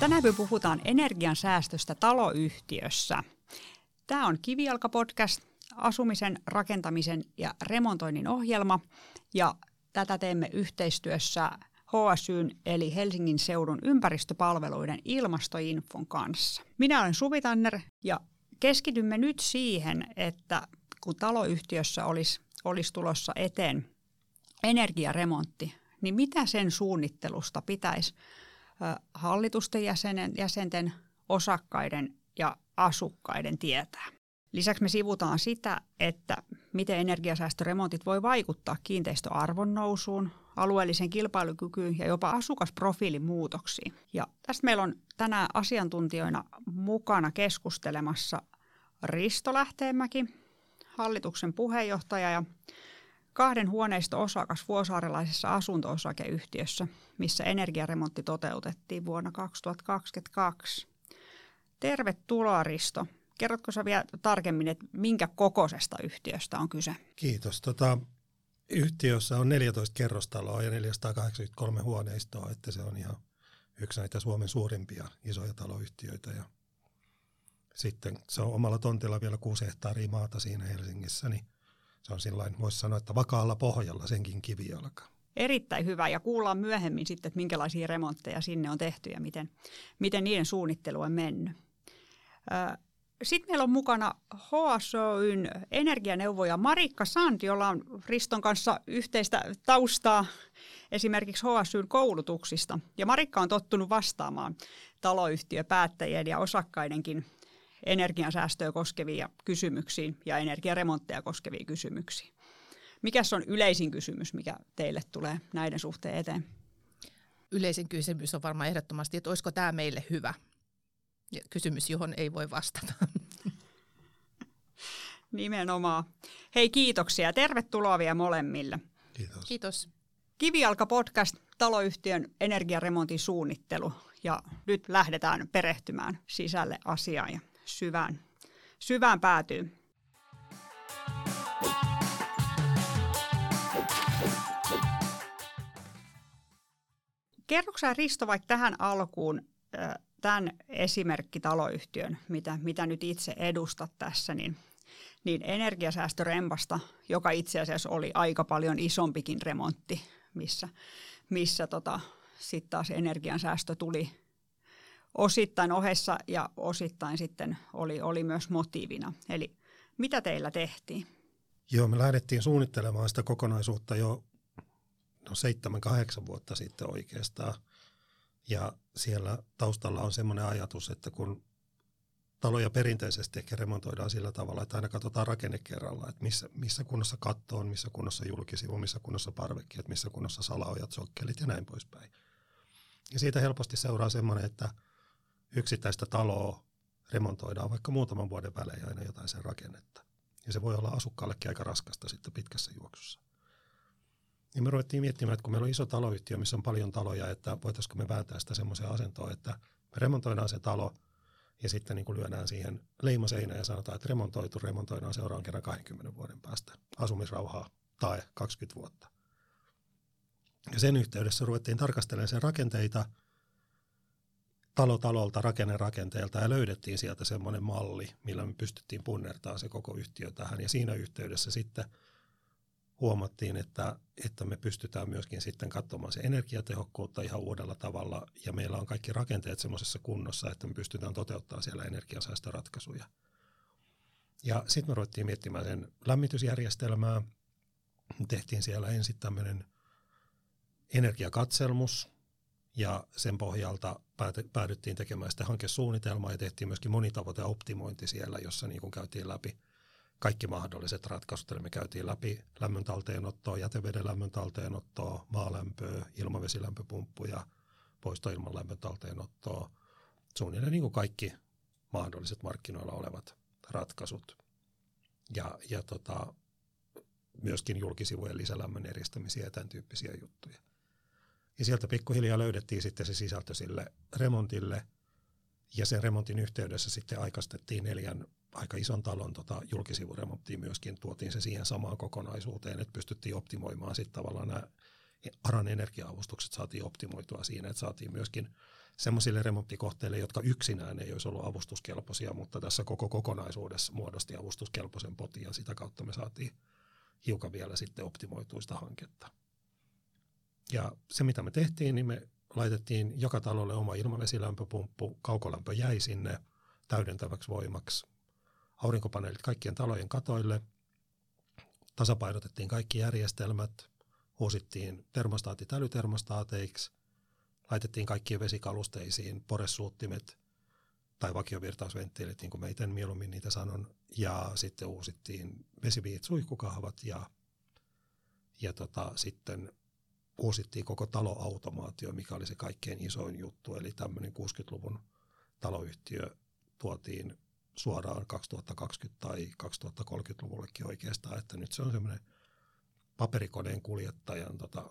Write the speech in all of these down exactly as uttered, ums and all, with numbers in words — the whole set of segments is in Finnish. Tänään me puhutaan energiansäästöstä taloyhtiössä. Tämä on Kivialka-podcast, asumisen, rakentamisen ja remontoinnin ohjelma, ja tätä teemme yhteistyössä H S Y:n eli Helsingin seudun ympäristöpalveluiden ilmastoinfon kanssa. Minä olen Suvi Tanner ja keskitymme nyt siihen, että kun taloyhtiössä olisi, olisi tulossa eteen energiaremontti, niin mitä sen suunnittelusta pitäisi hallitusten jäsenen, jäsenten, osakkaiden ja asukkaiden tietää. Lisäksi me sivutaan sitä, että miten energiasäästöremontit voi vaikuttaa kiinteistöarvon nousuun, alueellisen kilpailukykyyn ja jopa asukasprofiilin muutoksiin. Ja tästä meillä on tänään asiantuntijoina mukana keskustelemassa Risto Lähteenmäki, hallituksen puheenjohtaja ja kahden huoneisto-osakas vuosaarelaisessa asunto-osakeyhtiössä, missä energiaremontti toteutettiin vuonna kaksituhattakaksikymmentäkaksi. Tervetuloa, Risto. Kerrotko sä vielä tarkemmin, että minkä kokoisesta yhtiöstä on kyse? Kiitos. Tota, yhtiössä on neljätoista kerrostaloa ja neljäsataakahdeksankymmentäkolme huoneistoa, että se on ihan yksi näitä Suomen suurimpia isoja taloyhtiöitä. Ja sitten se on omalla tontilla vielä kuusi hehtaaria maata siinä Helsingissä, niin se on sillain, voisi sanoa, että vakaalla pohjalla senkin kivijalka. Erittäin hyvä, ja kuullaan myöhemmin sitten, että minkälaisia remontteja sinne on tehty ja miten, miten niiden suunnittelu on mennyt. Sitten meillä on mukana H S Y:n energianeuvoja Marikka Sand, jolla on Riston kanssa yhteistä taustaa esimerkiksi H S Y:n koulutuksista. Ja Marikka on tottunut vastaamaan taloyhtiöpäättäjien ja osakkaidenkin energiansäästöä koskevia kysymyksiin ja energiaremontteja koskeviin kysymyksiin. Mikäs on yleisin kysymys, mikä teille tulee näiden suhteen eteen? Yleisin kysymys on varmaan ehdottomasti, että olisiko tämä meille hyvä. Kysymys, johon ei voi vastata. Nimenomaan. Hei, kiitoksia. Tervetuloa vielä molemmille. Kiitos. Kiitos. Kivijalka-podcast, taloyhtiön energiaremontin suunnittelu. Ja nyt lähdetään perehtymään sisälle asiaan ja syvään, syvään päätyyn. Kerroksä, Risto, vaikka tähän alkuun tämän esimerkkitaloyhtiön, mitä, mitä nyt itse edustat tässä, niin, niin energiasäästörempasta, joka itse asiassa oli aika paljon isompikin remontti, missä, missä tota, sitten taas energiansäästö tuli osittain ohessa ja osittain sitten oli, oli myös motiivina. Eli mitä teillä tehtiin? Joo, me lähdettiin suunnittelemaan sitä kokonaisuutta jo no, seitsemän, kahdeksan vuotta sitten oikeastaan. Ja siellä taustalla on semmoinen ajatus, että kun taloja perinteisesti ehkä remontoidaan sillä tavalla, että aina katsotaan rakenne kerralla, että missä, missä kunnossa katto on, missä kunnossa julkisivu, missä kunnossa parvekkeet, missä kunnossa salaojat, sokkelit ja näin poispäin. Ja siitä helposti seuraa semmoinen, että yksittäistä taloa remontoidaan vaikka muutaman vuoden välein aina jotain sen rakennetta. Ja se voi olla asukkaallekin aika raskasta sitten pitkässä juoksussa. Ja me ruvettiin miettimään, että kun meillä on iso taloyhtiö, missä on paljon taloja, että voitaisiko me vääntää sitä semmoiseen asentoon, että me remontoidaan se talo ja sitten niin kuin lyödään siihen leimaseinään ja sanotaan, että remontoitu, remontoidaan seuraavan kerran kaksikymmentä vuoden päästä asumisrauhaa tai kaksikymmentä vuotta. Ja sen yhteydessä ruvettiin tarkastelemaan sen rakenteita talo talolta, rakenne rakenteelta ja löydettiin sieltä semmoinen malli, millä me pystyttiin punnertamaan se koko yhtiö tähän ja siinä yhteydessä sitten huomattiin, että, että me pystytään myöskin sitten katsomaan se energiatehokkuutta ihan uudella tavalla ja meillä on kaikki rakenteet semmoisessa kunnossa, että me pystytään toteuttamaan siellä energiasäästöratkaisuja. Ja sitten me ruvettiin miettimään sen lämmitysjärjestelmää. Me tehtiin siellä ensin tämmöinen energiakatselmus ja sen pohjalta päädyttiin tekemään sitä hankesuunnitelmaa ja tehtiin myöskin monitavoiteoptimointi siellä, jossa niin kun käytiin läpi kaikki mahdolliset ratkaisut, eli me käytiin läpi lämmön talteenottoa, jäteveden lämmön talteenottoa, maalämpöä, ilmavesilämpöpumppuja, poistoilman lämmön talteenottoa, suunnilleen niin kuin kaikki mahdolliset markkinoilla olevat ratkaisut. Ja, ja tota, myöskin julkisivujen lisälämmön eristämisiä ja tämän tyyppisiä juttuja. Ja sieltä pikkuhiljaa löydettiin sitten se sisältö sille remontille, ja sen remontin yhteydessä sitten aikaistettiin neljän aika ison talon tota, julkisivuremonttiin myöskin, tuotiin se siihen samaan kokonaisuuteen, että pystyttiin optimoimaan sitten tavallaan nämä ARAn energia-avustukset saatiin optimoitua siinä, että saatiin myöskin semmoisille remonttikohteille, jotka yksinään ei olisi ollut avustuskelpoisia, mutta tässä koko kokonaisuudessa muodosti avustuskelpoisen potin ja sitä kautta me saatiin hiukan vielä sitten optimoituista hanketta. Ja se mitä me tehtiin, niin me laitettiin joka talolle oma ilmavesilämpöpumppu, kaukolämpö jäi sinne täydentäväksi voimaksi, aurinkopaneelit kaikkien talojen katoille, tasapainotettiin kaikki järjestelmät, uusittiin termostaatit älytermostaateiksi, laitettiin kaikkiin vesikalusteisiin poressuuttimet tai vakiovirtausventtiilit, niin kuin mä itse mieluummin niitä sanon, ja sitten uusittiin vesiviit suihkukahvat ja, ja tota, sitten uusittiin koko taloautomaatio, mikä oli se kaikkein isoin juttu, eli tämmöinen kuudenkymmenenluvun taloyhtiö tuotiin suoraan kaksituhattakaksikymmentä- tai kaksituhattakolmekymmentäluvullekin oikeastaan, että nyt se on semmoinen paperikoneen kuljettajan tota,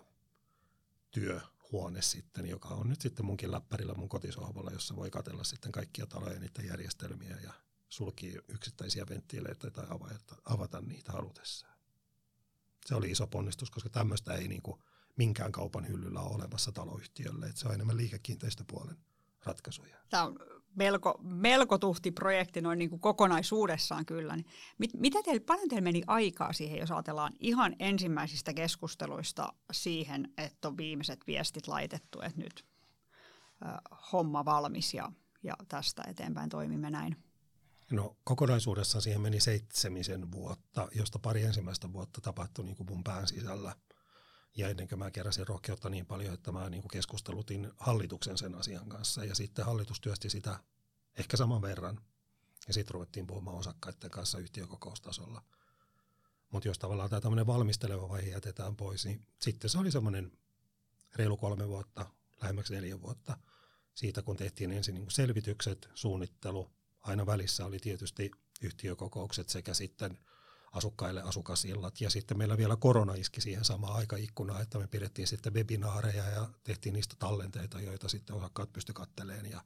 työhuone sitten, joka on nyt sitten munkin läppärillä mun kotisohvalla, jossa voi katsella sitten kaikkia taloja, niitä järjestelmiä ja sulkii yksittäisiä venttiileitä tai avata, avata niitä halutessaan. Se oli iso ponnistus, koska tämmöistä ei niin kuin minkään kaupan hyllyllä ole olemassa taloyhtiölle, että se on enemmän liikekiinteistöpuolen ratkaisuja. Tämä on melko, melko tuhti projekti noin niin kuin kokonaisuudessaan kyllä. Mit, mitä teille, paljon teille meni aikaa siihen, jos ajatellaan ihan ensimmäisistä keskusteluista siihen, että on viimeiset viestit laitettu, että nyt ö, homma valmis ja, ja tästä eteenpäin toimimme näin? No kokonaisuudessaan siihen meni seitsemisen vuotta, josta pari ensimmäistä vuotta tapahtui niin kuin mun pään sisällä. Ja ennen kuin mä keräsin rohkeutta niin paljon, että mä niin kuin keskustelutin hallituksen sen asian kanssa. Ja sitten hallitus työsti sitä ehkä saman verran. Ja sitten ruvettiin puhumaan osakkaiden kanssa yhtiökokoustasolla. Mutta jos tavallaan tämä tämmöinen valmisteleva vaihe jätetään pois, niin sitten se oli semmoinen reilu kolme vuotta, lähemmäksi neljä vuotta. Siitä kun tehtiin ensin niin kuin selvitykset, suunnittelu, aina välissä oli tietysti yhtiökokoukset sekä sitten asukkaille asukasillat. Ja sitten meillä vielä korona iski siihen samaan aikaikkunaan, että me pidettiin sitten webinaareja ja tehtiin niistä tallenteita, joita sitten osakkaat pysty katteleen. Ja,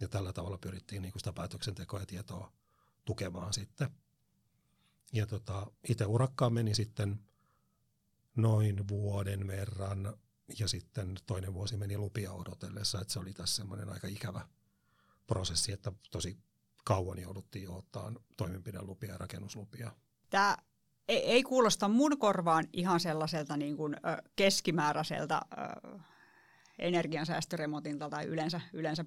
ja tällä tavalla pyrittiin niin kuin sitä päätöksentekoa ja tietoa tukemaan sitten. Ja tota, itse urakkaan meni sitten noin vuoden verran ja sitten toinen vuosi meni lupia odotellessa. Että se oli tässä semmoinen aika ikävä prosessi, että tosi kauan jouduttiin odottamaan toimenpidelupia ja rakennuslupia. Tämä ei kuulosta mun korvaan ihan sellaiselta niin kuin keskimääräiseltä energiansäästöremontilta tai yleensä, yleensä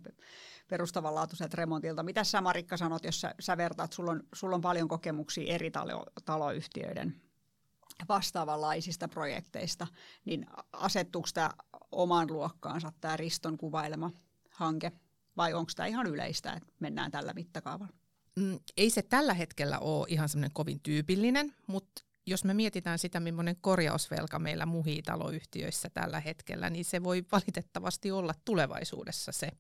perustavanlaatuiselta remontilta. Mitä sä Marikka sanot, jos sä, sä vertaat, sulla on, sulla on paljon kokemuksia eri talo, taloyhtiöiden vastaavanlaisista projekteista, niin asettuuko tämä omaan luokkaansa tämä Riston kuvailema hanke vai onko tämä ihan yleistä, että mennään tällä mittakaavalla? Ei se tällä hetkellä ole ihan semmoinen kovin tyypillinen, mutta jos me mietitään sitä, millainen korjausvelka meillä muhii taloyhtiöissä tällä hetkellä, niin se voi valitettavasti olla tulevaisuudessa se.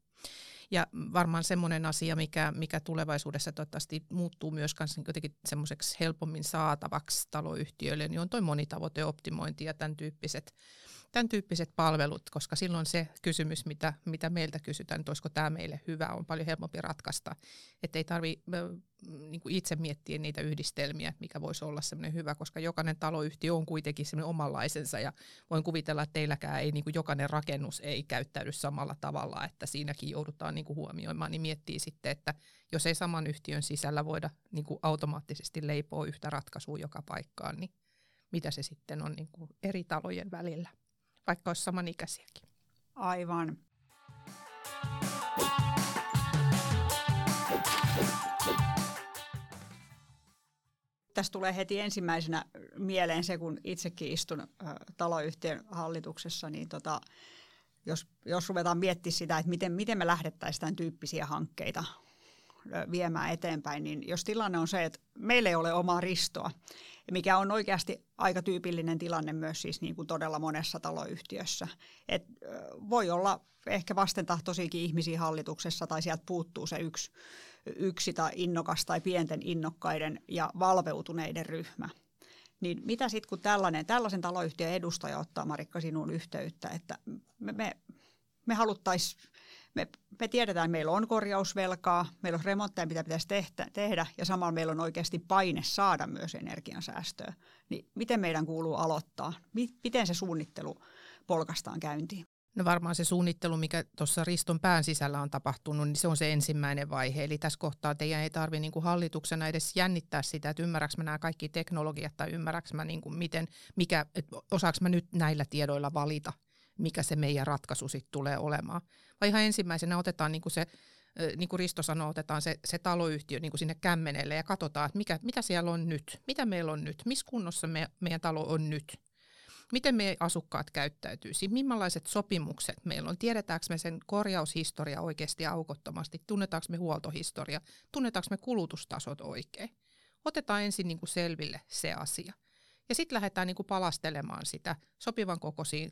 Ja varmaan semmoinen asia, mikä, mikä tulevaisuudessa toivottavasti muuttuu myös jotenkin semmoiseksi helpommin saatavaksi taloyhtiöille, niin on toi monitavoiteoptimointi ja tämän tyyppiset, tämän tyyppiset palvelut, koska silloin se kysymys, mitä, mitä meiltä kysytään, että olisiko tämä meille hyvä, on paljon helpompi ratkaista. Että ei tarvitse niin kuin itse miettiä niitä yhdistelmiä, mikä voisi olla semmoinen hyvä, koska jokainen taloyhtiö on kuitenkin semmoinen omanlaisensa ja voin kuvitella, että teilläkään ei, niin kuin jokainen rakennus ei käyttäydy samalla tavalla, että siinäkin joudutaan niin kuin huomioimaan, niin miettii sitten, että jos ei saman yhtiön sisällä voida niin kuin automaattisesti leipoa yhtä ratkaisua joka paikkaan, niin mitä se sitten on niin kuin eri talojen välillä, vaikka olisi samanikäisiäkin. Aivan. Tässä tulee heti ensimmäisenä mieleen se, kun itsekin istun ä, taloyhtiön hallituksessa, niin tota, jos, jos ruvetaan miettimään sitä, että miten, miten me lähdettäisiin tämän tyyppisiä hankkeita ä, viemään eteenpäin, niin jos tilanne on se, että meillä ei ole omaa Ristoa, mikä on oikeasti aika tyypillinen tilanne myös siis niin kuin todella monessa taloyhtiössä. Et, ä, voi olla ehkä vastentahtoisiakin ihmisiä hallituksessa tai sieltä puuttuu se yksi. yksi tai innokas tai pienten innokkaiden ja valveutuneiden ryhmä. Niin mitä sitten, kun tällainen, tällaisen taloyhtiön edustaja ottaa, Marikka, sinuun yhteyttä, että me, me, me haluttaisiin, me, me tiedetään, että meillä on korjausvelkaa, meillä on remontteja, mitä pitäisi tehtä, tehdä, ja samalla meillä on oikeasti paine saada myös energiansäästöä. Niin miten meidän kuuluu aloittaa? Miten se suunnittelu polkaistaan käyntiin? No varmaan se suunnittelu, mikä tuossa Riston pään sisällä on tapahtunut, niin se on se ensimmäinen vaihe. Eli tässä kohtaa teidän ei tarvitse niin kuin hallituksena edes jännittää sitä, että ymmärräks mä nämä kaikki teknologiat tai ymmärräks mä niin kuin miten, mikä, osaanko mä nyt näillä tiedoilla valita, mikä se meidän ratkaisu sitten tulee olemaan. Vai ihan ensimmäisenä otetaan niin kuin se, niin kuin Risto sanoi, otetaan se, se taloyhtiö niin kuin sinne kämmenelle ja katsotaan, että mikä, mitä siellä on nyt, mitä meillä on nyt, missä kunnossa me, meidän talo on nyt. Miten meidän asukkaat käyttäytyisi, millaiset sopimukset meillä on, tiedetäänkö me sen korjaushistoria oikeasti aukottomasti, tunnetaanko me huoltohistoria, tunnetaanko me kulutustasot oikein. Otetaan ensin niin kuin selville se asia ja sitten lähdetään niin kuin palastelemaan sitä sopivan kokoisiin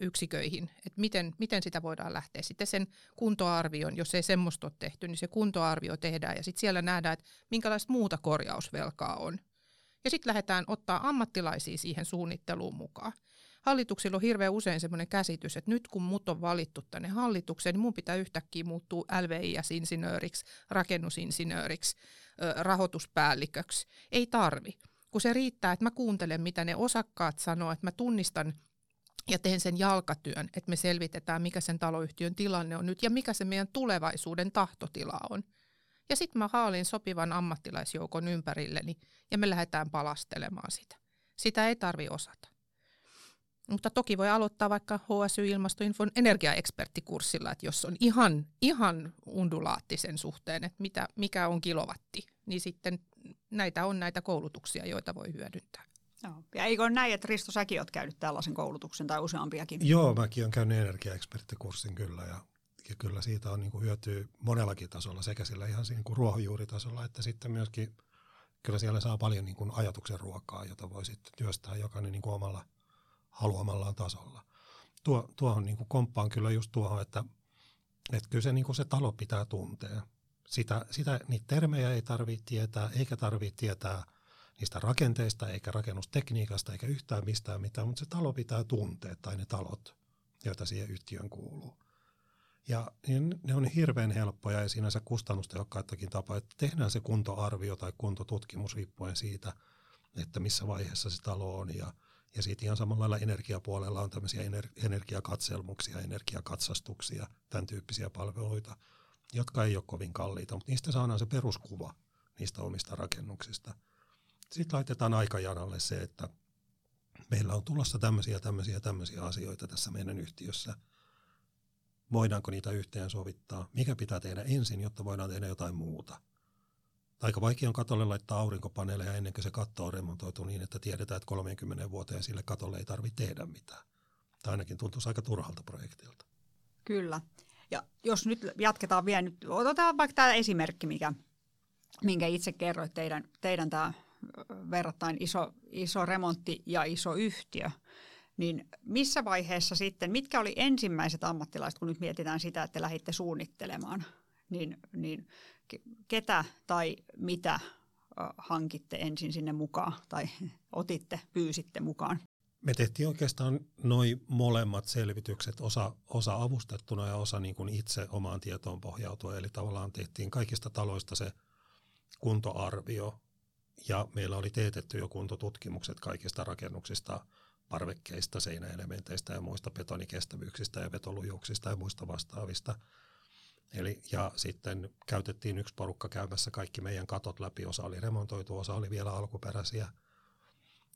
yksiköihin, että miten, miten sitä voidaan lähteä. Sitten sen kuntoarvion, jos ei semmoista ole tehty, niin se kuntoarvio tehdään ja sitten siellä nähdään, että minkälaista muuta korjausvelkaa on. Ja sitten lähdetään ottaa ammattilaisia siihen suunnitteluun mukaan. Hallituksilla on hirveän usein semmoinen käsitys, että nyt kun mut on valittu tänne hallitukseen, niin mun pitää yhtäkkiä muuttua L V I S-insinööriksi, rakennusinsinööriksi, rahoituspäälliköksi. Ei tarvi, kun se riittää, että mä kuuntelen, mitä ne osakkaat sanoo, että mä tunnistan ja teen sen jalkatyön, että me selvitetään, mikä sen taloyhtiön tilanne on nyt ja mikä se meidän tulevaisuuden tahtotila on. Ja sitten mä haalin sopivan ammattilaisjoukon ympärilleni ja me lähdetään palastelemaan sitä. Sitä ei tarvitse osata. Mutta toki voi aloittaa vaikka H S Y-ilmastoinfon energiaeksperttikurssilla, että jos on ihan, ihan undulaatti sen suhteen, että mitä, mikä on kilowatti, niin sitten näitä on näitä koulutuksia, joita voi hyödyntää. No. Ja eikö ole näin, että Risto, säkin olet käynyt tällaisen koulutuksen tai useampiakin? Joo, mäkin olen käynyt energiaeksperttikurssin kyllä ja... Ja kyllä siitä on niin kuin hyötyä monellakin tasolla, sekä sillä ihan niin kuin ruohonjuuritasolla, että sitten myöskin kyllä siellä saa paljon niin kuin ajatuksen ruokaa, jota voi sitten työstää jokainen niin kuin omalla haluamallaan tasolla. Tuo, tuohon niin kuin komppaan kyllä just tuohon, että, että kyllä se, niin kuin se talo pitää tuntea. Sitä, sitä, niitä termejä ei tarvitse tietää, eikä tarvitse tietää niistä rakenteista, eikä rakennustekniikasta, eikä yhtään mistään mitään, mutta se talo pitää tuntea tai ne talot, joita siihen yhtiöön kuuluu. Ja ne on hirveän helppoja ja sinänsä kustannustehokkaittakin tapaa, että tehdään se kuntoarvio tai kuntotutkimus riippuen siitä, että missä vaiheessa se talo on. Ja, ja siitä ihan samalla lailla energiapuolella on tämmöisiä ener, energiakatselmuksia, energiakatsastuksia, tämän tyyppisiä palveluita, jotka ei ole kovin kalliita, mutta niistä saadaan se peruskuva niistä omista rakennuksista. Sitten laitetaan aikajanalle se, että meillä on tulossa tämmöisiä, tämmöisiä, tämmöisiä asioita tässä meidän yhtiössä. Voidaanko niitä yhteen sovittaa? Mikä pitää tehdä ensin, jotta voidaan tehdä jotain muuta? Aika vaikea on katolle laittaa aurinkopaneeleja ennen kuin se katto on remontoitu niin, että tiedetään, että kolmeenkymmeneen vuoteen sille katolle ei tarvitse tehdä mitään. Tämä ainakin tuntuisi aika turhalta projektilta. Kyllä. Ja jos nyt jatketaan vielä, nyt otetaan vaikka tämä esimerkki, mikä, minkä itse kerroit, teidän, teidän tämä verrattain iso, iso remontti ja iso yhtiö. Niin missä vaiheessa sitten, mitkä oli ensimmäiset ammattilaiset, kun nyt mietitään sitä, että lähditte suunnittelemaan, niin, niin ketä tai mitä hankitte ensin sinne mukaan tai otitte, pyysitte mukaan? Me tehtiin oikeastaan noi molemmat selvitykset, osa, osa avustettuna ja osa niin kuin itse omaan tietoon pohjautuen. Eli tavallaan tehtiin kaikista taloista se kuntoarvio ja meillä oli teetetty jo kuntotutkimukset kaikista rakennuksista, parvekkeista, seinäelementeistä ja muista betonikestävyyksistä ja vetolujuuksista ja muista vastaavista. Eli, ja sitten käytettiin yksi porukka käymässä kaikki meidän katot läpi, osa oli remontoitu, osa oli vielä alkuperäisiä.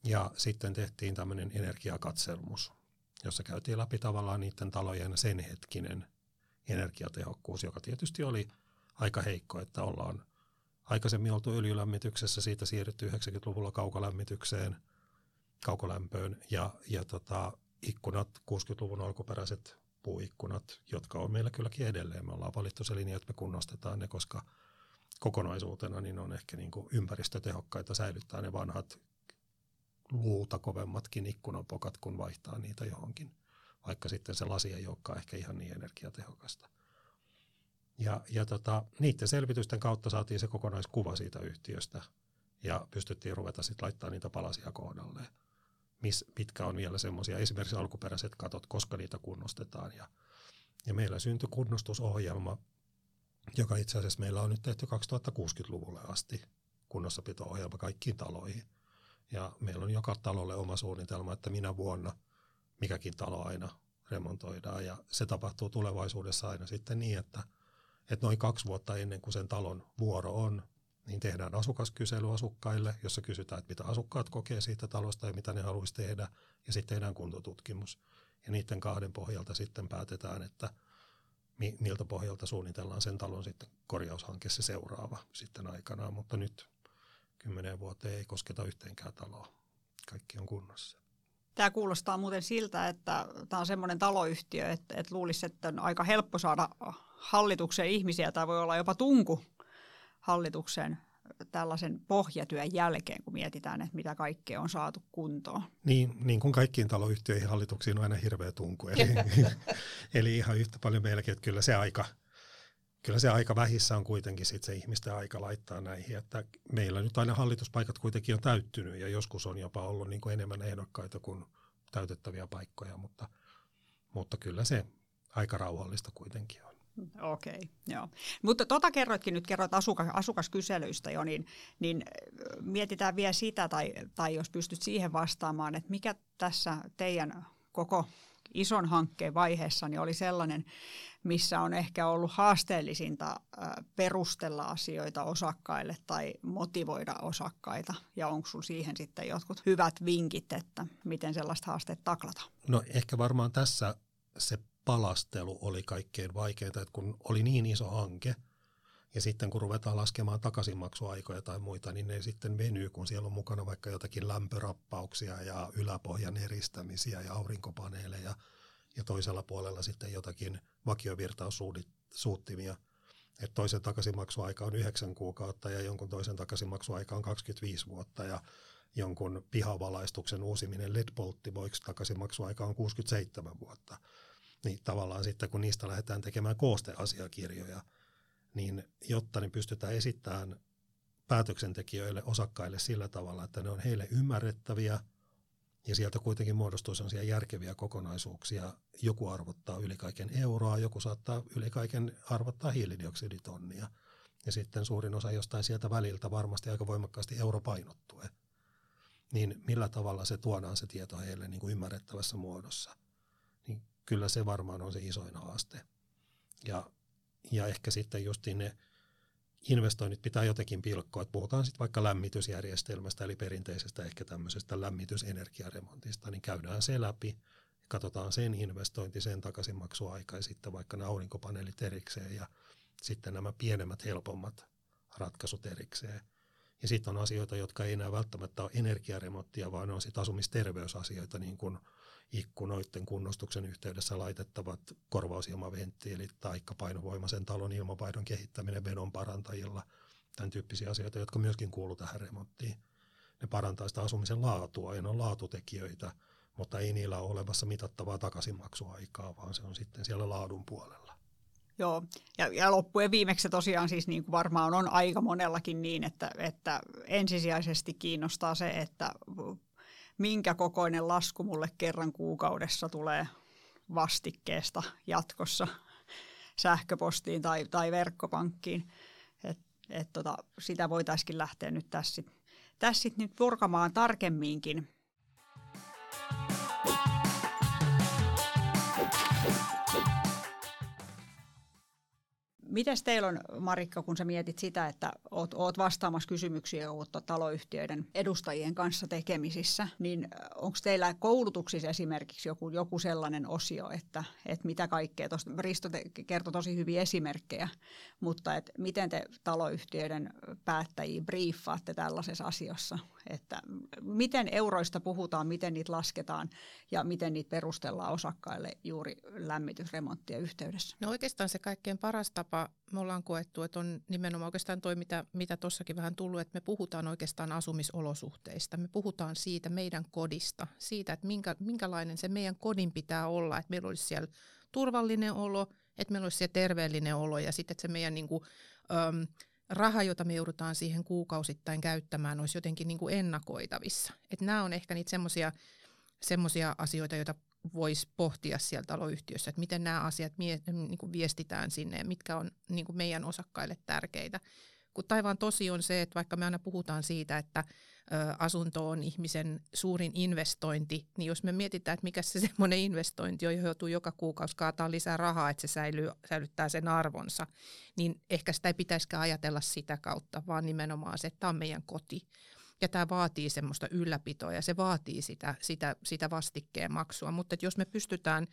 Ja sitten tehtiin tämmöinen energiakatselmus, jossa käytiin läpi tavallaan niiden talojen sen hetkinen energiatehokkuus, joka tietysti oli aika heikko, että ollaan aikaisemmin oltu öljylämmityksessä, siitä siirrytty yhdeksänkymmentäluvulla kaukolämmitykseen. kaukolämpöön ja, ja tota, ikkunat, kuusikymmentäluvun alkuperäiset puuikkunat, jotka on meillä kylläkin edelleen. Me ollaan valittu se linja, että me kunnostetaan ne, koska kokonaisuutena niin on ehkä niin kuin ympäristötehokkaita säilyttää ne vanhat luuta kovemmatkin ikkunapokat, kun vaihtaa niitä johonkin, vaikka sitten se lasi ei olekaan ehkä ihan niin energiatehokasta. Ja, ja tota, niiden selvitysten kautta saatiin se kokonaiskuva siitä yhtiöstä ja pystyttiin ruveta sitten laittamaan niitä palasia kohdalleen. Mis, mitkä on vielä semmoisia, esimerkiksi alkuperäiset katot, koska niitä kunnostetaan. Ja, ja meillä syntyi kunnostusohjelma, joka itse asiassa meillä on nyt tehty kaksituhattakuusikymmentäluvulle asti, kunnossapito-ohjelma kaikkiin taloihin. Ja meillä on joka talolle oma suunnitelma, että minä vuonna mikäkin talo aina remontoidaan, ja se tapahtuu tulevaisuudessa aina sitten niin, että, että noin kaksi vuotta ennen kuin sen talon vuoro on, niin tehdään asukaskysely asukkaille, jossa kysytään, että mitä asukkaat kokee siitä talosta ja mitä ne haluaisi tehdä, ja sitten tehdään kuntotutkimus. Ja niiden kahden pohjalta sitten päätetään, että miltä pohjalta suunnitellaan sen talon sitten korjaushanke se seuraava sitten aikanaan, mutta nyt kymmenen vuoteen ei kosketa yhteenkään taloa. Kaikki on kunnossa. Tämä kuulostaa muuten siltä, että tämä on semmoinen taloyhtiö, että, että luulisi, että on aika helppo saada hallitukseen ihmisiä. Tämä voi olla jopa tunku hallituksen tällaisen pohjatyön jälkeen, kun mietitään, että mitä kaikkea on saatu kuntoon. Niin, niin kuin kaikkiin taloyhtiöihin hallituksiin on aina hirveä tunku. Eli, eli ihan yhtä paljon meilläkin, että kyllä se aika, kyllä se aika vähissä on kuitenkin sit se ihmisten aika laittaa näihin. Että meillä nyt aina hallituspaikat kuitenkin on täyttynyt ja joskus on jopa ollut niin kuin enemmän ehdokkaita kuin täytettäviä paikkoja, mutta, mutta kyllä se aika rauhallista kuitenkin on. Okei, okay, joo. Mutta tota kerroitkin nyt, kerroit asukas, asukaskyselyistä jo, niin, niin mietitään vielä sitä, tai, tai jos pystyt siihen vastaamaan, että mikä tässä teidän koko ison hankkeen vaiheessa niin oli sellainen, missä on ehkä ollut haasteellisinta perustella asioita osakkaille tai motivoida osakkaita, ja onko sun siihen sitten jotkut hyvät vinkit, että miten sellaista haasteet taklata? No ehkä varmaan tässä se palastelu oli kaikkein vaikeinta, että kun oli niin iso hanke ja sitten kun ruvetaan laskemaan takaisinmaksuaikoja tai muita, niin ne sitten venyy, kun siellä on mukana vaikka jotakin lämpörappauksia ja yläpohjan eristämisiä ja aurinkopaneeleja ja toisella puolella sitten jotakin vakiovirtaussuuttimia. Että toisen takaisinmaksuaika on yhdeksän kuukautta ja jonkun toisen takaisinmaksuaika on kaksikymmentäviisi vuotta ja jonkun pihavalaistuksen uusiminen L E D-polttimoiksi takaisinmaksuaika on kuusikymmentäseitsemän vuotta. Niin tavallaan sitten, kun niistä lähdetään tekemään koosteasiakirjoja, niin jotta ne pystytään esittämään päätöksentekijöille, osakkaille sillä tavalla, että ne on heille ymmärrettäviä ja sieltä kuitenkin muodostuu sellaisia järkeviä kokonaisuuksia. Joku arvottaa yli kaiken euroa, joku saattaa yli kaiken arvottaa hiilidioksiditonnia ja sitten suurin osa jostain sieltä väliltä varmasti aika voimakkaasti europainottue. Niin millä tavalla se tuodaan se tieto heille niin kuin ymmärrettävässä muodossa? Niin kyllä se varmaan on se isoin haaste. Ja, ja ehkä sitten justiin ne investoinnit pitää jotenkin pilkkoa, että puhutaan sitten vaikka lämmitysjärjestelmästä, eli perinteisestä ehkä tämmöisestä lämmitysenergiaremontista, niin käydään se läpi, katsotaan sen investointi, sen takaisinmaksuaika ja sitten vaikka nämä aurinkopaneelit erikseen ja sitten nämä pienemmät, helpommat ratkaisut erikseen. Ja sitten on asioita, jotka ei enää välttämättä ole energiaremonttia, vaan on sitten asumisterveysasioita, niin kuin ikkunoiden kunnostuksen yhteydessä laitettavat korvausilmaventtiilit tai painovoimaisen talon ilmanvaihdon kehittäminen vedon parantajilla. Tämän tyyppisiä asioita, jotka myöskin kuuluu tähän remonttiin. Ne parantaa sitä asumisen laatua ja ne on laatutekijöitä, mutta ei niillä ole olevassa mitattavaa takaisinmaksuaikaa, vaan se on sitten siellä laadun puolella. Joo, ja, ja loppujen viimeksi tosiaan siis niin kuin varmaan on aika monellakin niin, että, että ensisijaisesti kiinnostaa se, että minkä kokoinen lasku mulle kerran kuukaudessa tulee vastikkeesta jatkossa sähköpostiin tai, tai verkkopankkiin. Et, et tota, sitä voitaisiin lähteä nyt tässä, tässä nyt purkamaan tarkemminkin. Mites teillä on, Marikka, kun sä mietit sitä, että oot, oot vastaamassa kysymyksiä uutta taloyhtiöiden edustajien kanssa tekemisissä, niin onko teillä koulutuksissa esimerkiksi joku, joku sellainen osio, että, että mitä kaikkea, tuosta Risto kertoi tosi hyviä esimerkkejä, mutta että miten te taloyhtiöiden päättäjiä briiffaatte tällaisessa asiassa, että miten euroista puhutaan, miten niitä lasketaan ja miten niitä perustellaan osakkaille juuri lämmitysremonttien yhteydessä? No oikeastaan se kaikkein paras tapa. Me ollaan koettu, että on nimenomaan oikeastaan toi, mitä tuossakin vähän tullut, että me puhutaan oikeastaan asumisolosuhteista. Me puhutaan siitä meidän kodista, siitä, että minkä, minkälainen se meidän kodin pitää olla, että meillä olisi siellä turvallinen olo, että meillä olisi siellä terveellinen olo ja sitten, että se meidän niin kuin, äm, raha, jota me joudutaan siihen kuukausittain käyttämään, olisi jotenkin niin kuin ennakoitavissa. Että nämä on ehkä niitä semmoisia semmoisia asioita, joita voisi pohtia siellä taloyhtiössä, että miten nämä asiat mie- niin kuin viestitään sinne ja mitkä on niin kuin meidän osakkaille tärkeitä. Kun taivaan tosi on se, että vaikka me aina puhutaan siitä, että asunto on ihmisen suurin investointi, niin jos me mietitään, että mikä se semmoinen investointi on, johon joutuu joka kuukausi kaataa lisää rahaa, että se säilyy, säilyttää sen arvonsa, niin ehkä sitä ei pitäisikään ajatella sitä kautta, vaan nimenomaan se, että tämä on meidän koti. Ja tämä vaatii semmoista ylläpitoa ja se vaatii sitä, sitä, sitä vastikkeen maksua, mutta jos me pystytään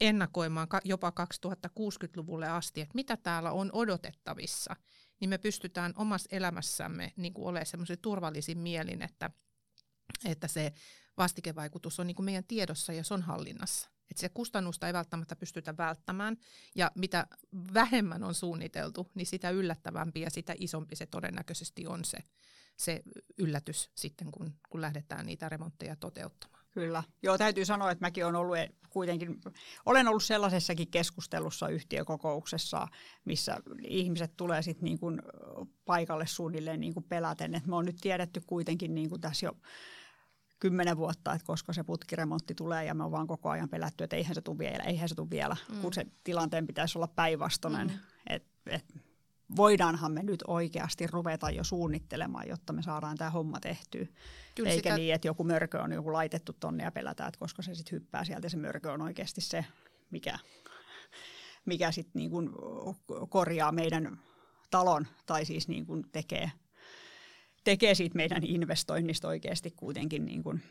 ennakoimaan jopa kaksituhattakuusikymmentäluvulle asti, että mitä täällä on odotettavissa, niin me pystytään omassa elämässämme niin kuin olemaan semmoisen turvallisin mielin, että, että se vastikevaikutus on niin kuin meidän tiedossa ja se on hallinnassa. Että se kustannusta ei välttämättä pystytä välttämään ja mitä vähemmän on suunniteltu, niin sitä yllättävämpi ja sitä isompi se todennäköisesti on se, se yllätys sitten, kun, kun lähdetään niitä remontteja toteuttamaan. Kyllä. Joo, täytyy sanoa, että mäkin olen ollut kuitenkin, olen ollut sellaisessakin keskustelussa yhtiökokouksessa, missä ihmiset tulee sitten niin kuin paikalle suunnilleen niin kuin peläten, että me on nyt tiedetty kuitenkin niin kuin tässä jo kymmenen vuotta, että koska se putkiremontti tulee ja me on vaan koko ajan pelätty, että eihän se tule vielä, eihän se tule vielä, mm. kun se tilanteen pitäisi olla päinvastainen, mm. että et, voidaanhan me nyt oikeasti ruveta jo suunnittelemaan, jotta me saadaan tämä homma tehtyä. Kyllä eikä sitä niin, että joku mörkö on joku laitettu tonne ja pelätään, että koska se sitten hyppää sieltä ja se mörkö on oikeasti se, mikä, mikä sitten niin kuin korjaa meidän talon tai siis niin kuin tekee, tekee siitä meidän investoinnista oikeasti kuitenkin niin kuin,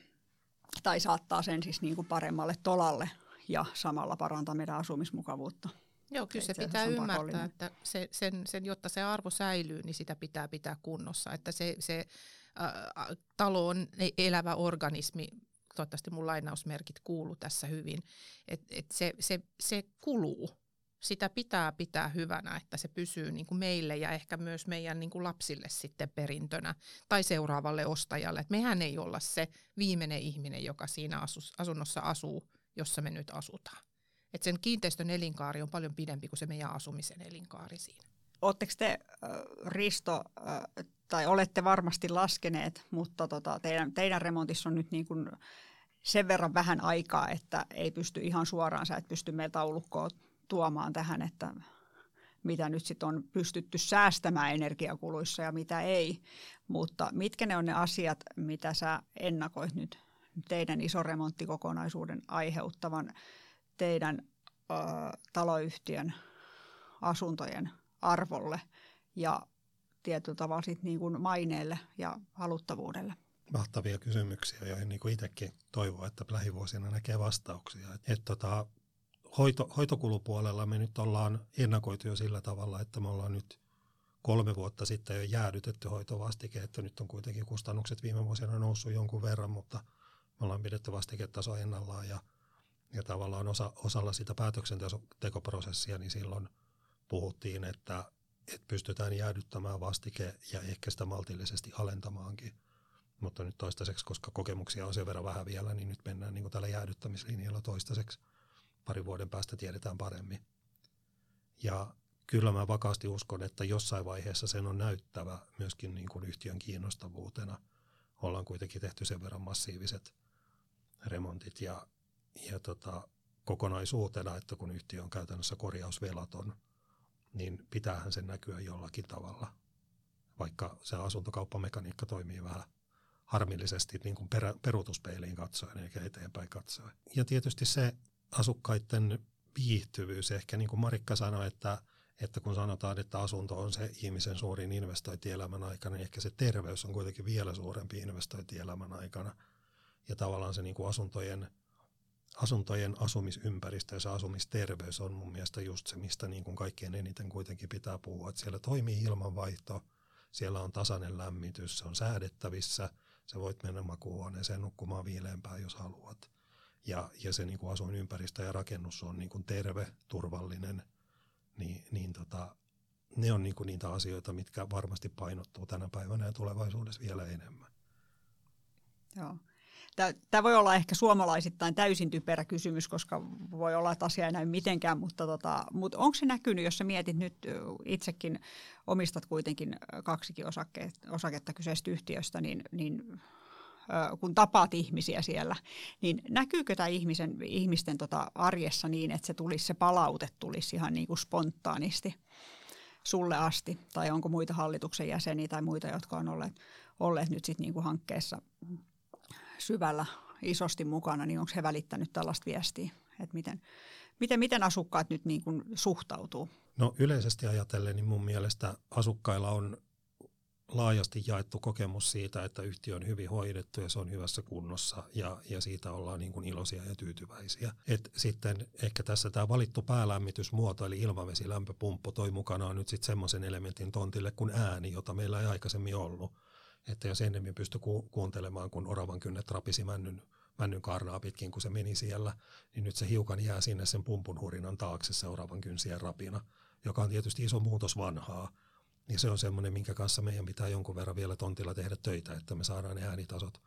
tai saattaa sen siis niin kuin paremmalle tolalle ja samalla parantaa meidän asumismukavuutta. Joo, kyllä se pitää ymmärtää, että se, sen, sen, jotta se arvo säilyy, niin sitä pitää pitää kunnossa. Että se, se ä, talo on elävä organismi, toivottavasti mun lainausmerkit kuuluu tässä hyvin, että et se, se, se kuluu. Sitä pitää pitää hyvänä, että se pysyy niin kuin meille ja ehkä myös meidän niin kuin lapsille sitten perintönä tai seuraavalle ostajalle. Et mehän ei olla se viimeinen ihminen, joka siinä asus, asunnossa asuu, jossa me nyt asutaan. Että sen kiinteistön elinkaari on paljon pidempi kuin se meidän asumisen elinkaari siinä. Oletteko te, Risto, tai olette varmasti laskeneet, mutta tota, teidän, teidän remontissa on nyt niin kuin sen verran vähän aikaa, että ei pysty ihan suoraan, sä et pysty meidän taulukkoon tuomaan tähän, että mitä nyt sitten on pystytty säästämään energiakuluissa ja mitä ei. Mutta mitkä ne on ne asiat, mitä sä ennakoit nyt teidän isoremonttikokonaisuuden aiheuttavan teidän ö, taloyhtiön asuntojen arvolle ja tietyllä tavalla sit niin kuin maineelle ja haluttavuudelle? Mahtavia kysymyksiä, joihin niin kuin itsekin toivon, että lähivuosina näkee vastauksia. Et, et, tota, hoito, hoitokulupuolella me nyt ollaan ennakoitu jo sillä tavalla, että me ollaan nyt kolme vuotta sitten jo jäädytetty hoitovastike, että nyt on kuitenkin kustannukset viime vuosina noussut jonkun verran, mutta me ollaan pidetty vastiketaso ennallaan ja Ja tavallaan osa, osalla sitä päätöksentekoprosessia, niin silloin puhuttiin, että, että pystytään jäädyttämään vastike ja ehkä sitä maltillisesti alentamaankin. Mutta nyt toistaiseksi, koska kokemuksia on sen verran vähän vielä, niin nyt mennään niin kuin tällä jäädyttämislinjalla toistaiseksi. Parin vuoden päästä tiedetään paremmin. Ja kyllä mä vakaasti uskon, että jossain vaiheessa sen on näyttävä myöskin niin kuin yhtiön kiinnostavuutena. Ollaan kuitenkin tehty sen verran massiiviset remontit ja Ja tota, kokonaisuutena, että kun yhtiö on käytännössä korjausvelaton, niin pitäähän sen näkyä jollakin tavalla. Vaikka se asuntokauppamekaniikka toimii vähän harmillisesti niin kuin perä, peruutuspeiliin katsoen eikä eteenpäin katsoen. Ja tietysti se asukkaiden viihtyvyys, ehkä niin kuin Marikka sanoi, että, että kun sanotaan, että asunto on se ihmisen suurin investointielämän aikana, niin ehkä se terveys on kuitenkin vielä suurempi investointielämän aikana. Ja tavallaan se niin kuin asuntojen Asuntojen asumisympäristö ja se asumisterveys on mun mielestä just se, mistä niin kuin kaikkein eniten kuitenkin pitää puhua. Että siellä toimii ilmanvaihto, siellä on tasainen lämmitys, se on säädettävissä, sä voit mennä makuuhuoneeseen nukkumaan viileämpään, jos haluat. Ja, ja se niin kuin asuinympäristö ja rakennus on niin kuin terve, turvallinen, niin, niin tota, ne on niin kuin niitä asioita, mitkä varmasti painottuu tänä päivänä ja tulevaisuudessa vielä enemmän. Joo. Tämä voi olla ehkä suomalaisittain täysin typerä kysymys, koska voi olla, että asia ei näy mitenkään, mutta, tota, mutta onko se näkynyt, jos sä mietit nyt itsekin, omistat kuitenkin kaksikin osake, osaketta kyseistä yhtiöstä, niin, niin kun tapaat ihmisiä siellä, niin näkyykö tämä ihmisen, ihmisten tota arjessa niin, että se, tulisi, se palaute tulisi ihan niin kuin spontaanisti sulle asti, tai onko muita hallituksen jäseniä tai muita, jotka on olleet olleet nyt sit niinku hankkeessa syvällä isosti mukana, niin onko he välittänyt tällaista viestiä, että miten, miten, miten asukkaat nyt niin kuin suhtautuu? No yleisesti ajatellen niin mun mielestä asukkailla on laajasti jaettu kokemus siitä, että yhtiö on hyvin hoidettu ja se on hyvässä kunnossa ja, ja siitä ollaan niin kuin iloisia ja tyytyväisiä. Et sitten ehkä tässä tämä valittu päälämmitysmuoto eli ilmavesilämpöpumppu toi mukanaan nyt sitten semmoisen elementin tontille kuin ääni, jota meillä ei aikaisemmin ollut. Että jos ennemmin pystyi ku- kuuntelemaan, kun oravan kynnet rapisi männyn, männyn kaarnaa pitkin, kun se meni siellä, niin nyt se hiukan jää sinne sen pumpun hurinan taakse se oravan kynsien rapina, joka on tietysti iso muutos vanhaa. Ja se on semmoinen, minkä kanssa meidän pitää jonkun verran vielä tontilla tehdä töitä, että me saadaan ne äänitasot